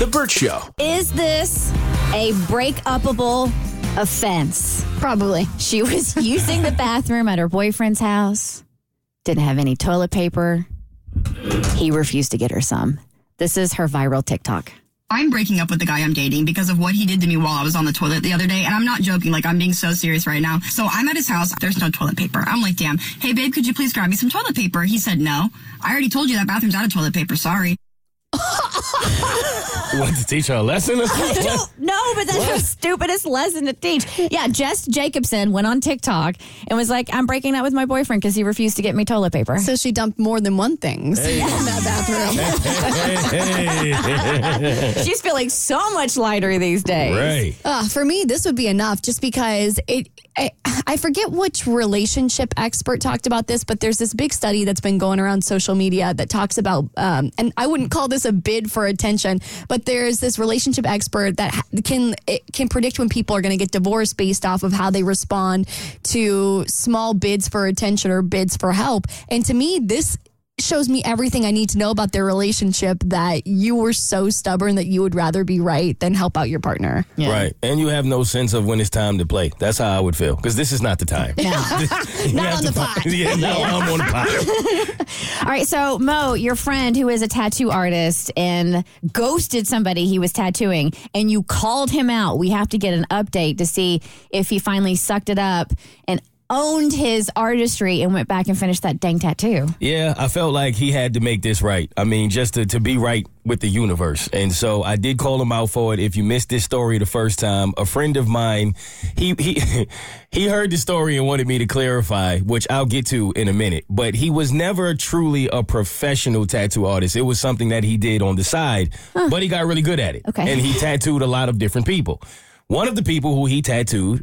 The Burt Show. Is this a break-upable offense? Probably. She was using the bathroom at her boyfriend's house. Didn't have any toilet paper. He refused to get her some. This is her viral TikTok. I'm breaking up with the guy I'm dating because of what he did to me while I was on the toilet the other day. And I'm not joking. Like, I'm being so serious right now. So I'm at his house. There's no toilet paper. I'm like, damn. Hey, babe, could you please grab me some toilet paper? He said, no. I already told you that bathroom's out of toilet paper. Sorry. What, to teach her a lesson? No, but that's the stupidest lesson to teach. Yeah, Jess Jacobson went on TikTok and was like, I'm breaking up with my boyfriend because he refused to get me toilet paper. So she dumped more than one thing in that bathroom. She's feeling so much lighter these days. Right. For me, this would be enough just because I forget which relationship expert talked about this, but there's this big study that's been going around social media that talks about, and I wouldn't call this a bid for attention, but there's this relationship expert that can predict when people are going to get divorced based off of how they respond to small bids for attention or bids for help. And to me, this shows me everything I need to know about their relationship, that you were so stubborn that you would rather be right than help out your partner. Yeah. Right. And you have no sense of when it's time to play. That's how I would feel, because this is not the time. No. Not on the pot. Yeah, no, I'm on the pot. All right, so Mo, your friend who is a tattoo artist and ghosted somebody he was tattooing, and you called him out. We have to get an update to see if he finally sucked it up and owned his artistry and went back and finished that dang tattoo. Yeah, I felt like he had to make this right. I mean, just to be right with the universe. And so I did call him out for it. If you missed this story the first time, a friend of mine, he heard the story and wanted me to clarify, which I'll get to in a minute. But he was never truly a professional tattoo artist. It was something that he did on the side, but he got really good at it. Okay. And he tattooed a lot of different people. One of the people who he tattooed,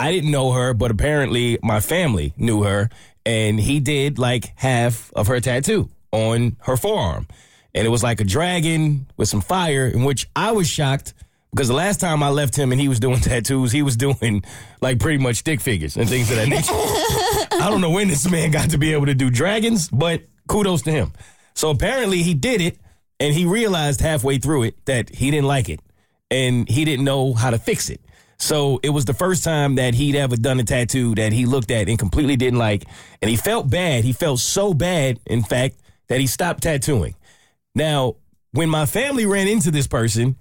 I didn't know her, but apparently my family knew her, and he did like half of her tattoo on her forearm. And it was like a dragon with some fire, in which I was shocked because the last time I left him and he was doing tattoos, he was doing like pretty much stick figures and things of that nature. I don't know when this man got to be able to do dragons, but kudos to him. So apparently he did it, and he realized halfway through it that he didn't like it and he didn't know how to fix it. So it was the first time that he'd ever done a tattoo that he looked at and completely didn't like. And he felt bad. He felt so bad, in fact, that he stopped tattooing. Now, when my family ran into this person,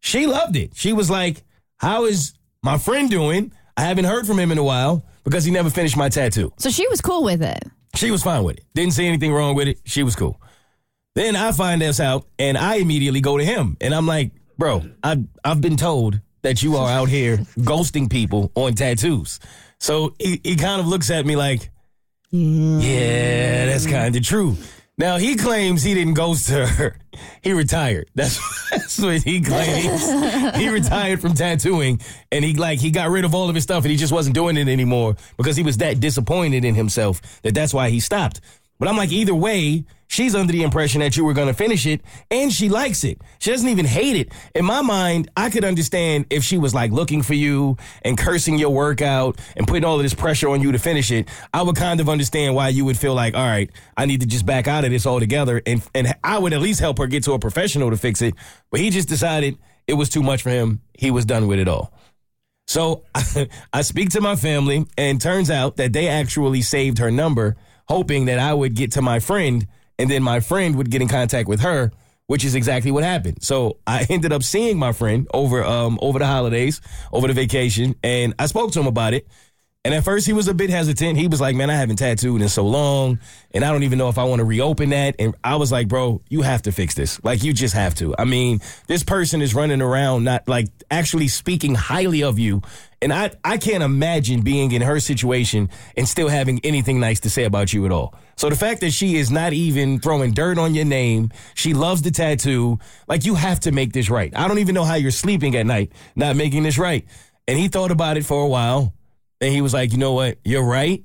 she loved it. She was like, how is my friend doing? I haven't heard from him in a while because he never finished my tattoo. So she was cool with it. She was fine with it. Didn't see anything wrong with it. She was cool. Then I find this out, and I immediately go to him. And I'm like, bro, I've been told that you are out here ghosting people on tattoos. So he kind of looks at me like, yeah, that's kind of true. Now, he claims he didn't ghost her. He retired. That's what he claims. He retired from tattooing, and he got rid of all of his stuff, and he just wasn't doing it anymore because he was that disappointed in himself that's why he stopped. But I'm like, either way, she's under the impression that you were going to finish it, and she likes it. She doesn't even hate it. In my mind, I could understand if she was, like, looking for you and cursing your work out and putting all of this pressure on you to finish it. I would kind of understand why you would feel like, all right, I need to just back out of this altogether, and I would at least help her get to a professional to fix it. But he just decided it was too much for him. He was done with it all. So I speak to my family, and turns out that they actually saved her number, hoping that I would get to my friend, and then my friend would get in contact with her, which is exactly what happened. So I ended up seeing my friend over the holidays, over the vacation, and I spoke to him about it. And at first he was a bit hesitant. He was like, man, I haven't tattooed in so long, and I don't even know if I want to reopen that. And I was like, bro, you have to fix this. Like, you just have to. I mean, this person is running around not, like, actually speaking highly of you. And I can't imagine being in her situation and still having anything nice to say about you at all. So the fact that she is not even throwing dirt on your name, she loves the tattoo. Like, you have to make this right. I don't even know how you're sleeping at night not making this right. And he thought about it for a while. And he was like, you know what? You're right.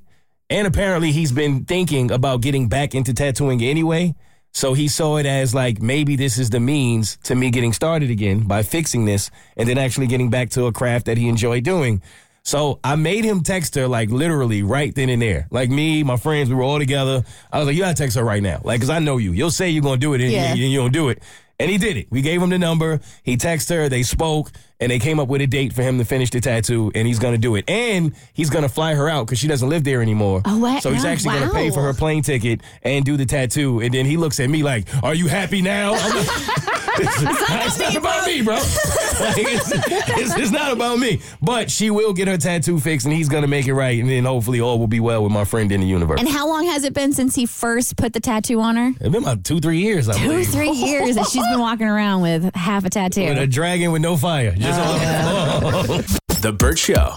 And apparently he's been thinking about getting back into tattooing anyway. So he saw it as like, maybe this is the means to me getting started again by fixing this and then actually getting back to a craft that he enjoyed doing. So I made him text her, like, literally right then and there. Like, me, my friends, we were all together. I was like, you got to text her right now. Like, because I know you. You'll say you're going to do it and you don't do it. And he did it. We gave him the number. He texted her. They spoke. And they came up with a date for him to finish the tattoo. And he's going to do it. And he's going to fly her out because she doesn't live there anymore. Oh, what? So he's actually going to pay for her plane ticket and do the tattoo. And then he looks at me like, are you happy now? It's not about me, bro. It's not about me. But she will get her tattoo fixed, and he's going to make it right. And then hopefully all will be well with my friend in the universe. And how long has it been since he first put the tattoo on her? It's been about 2-3 years, I believe. 2-3 years that she's been walking around with half a tattoo. With a dragon with no fire. Just on the floor. The Burt Show.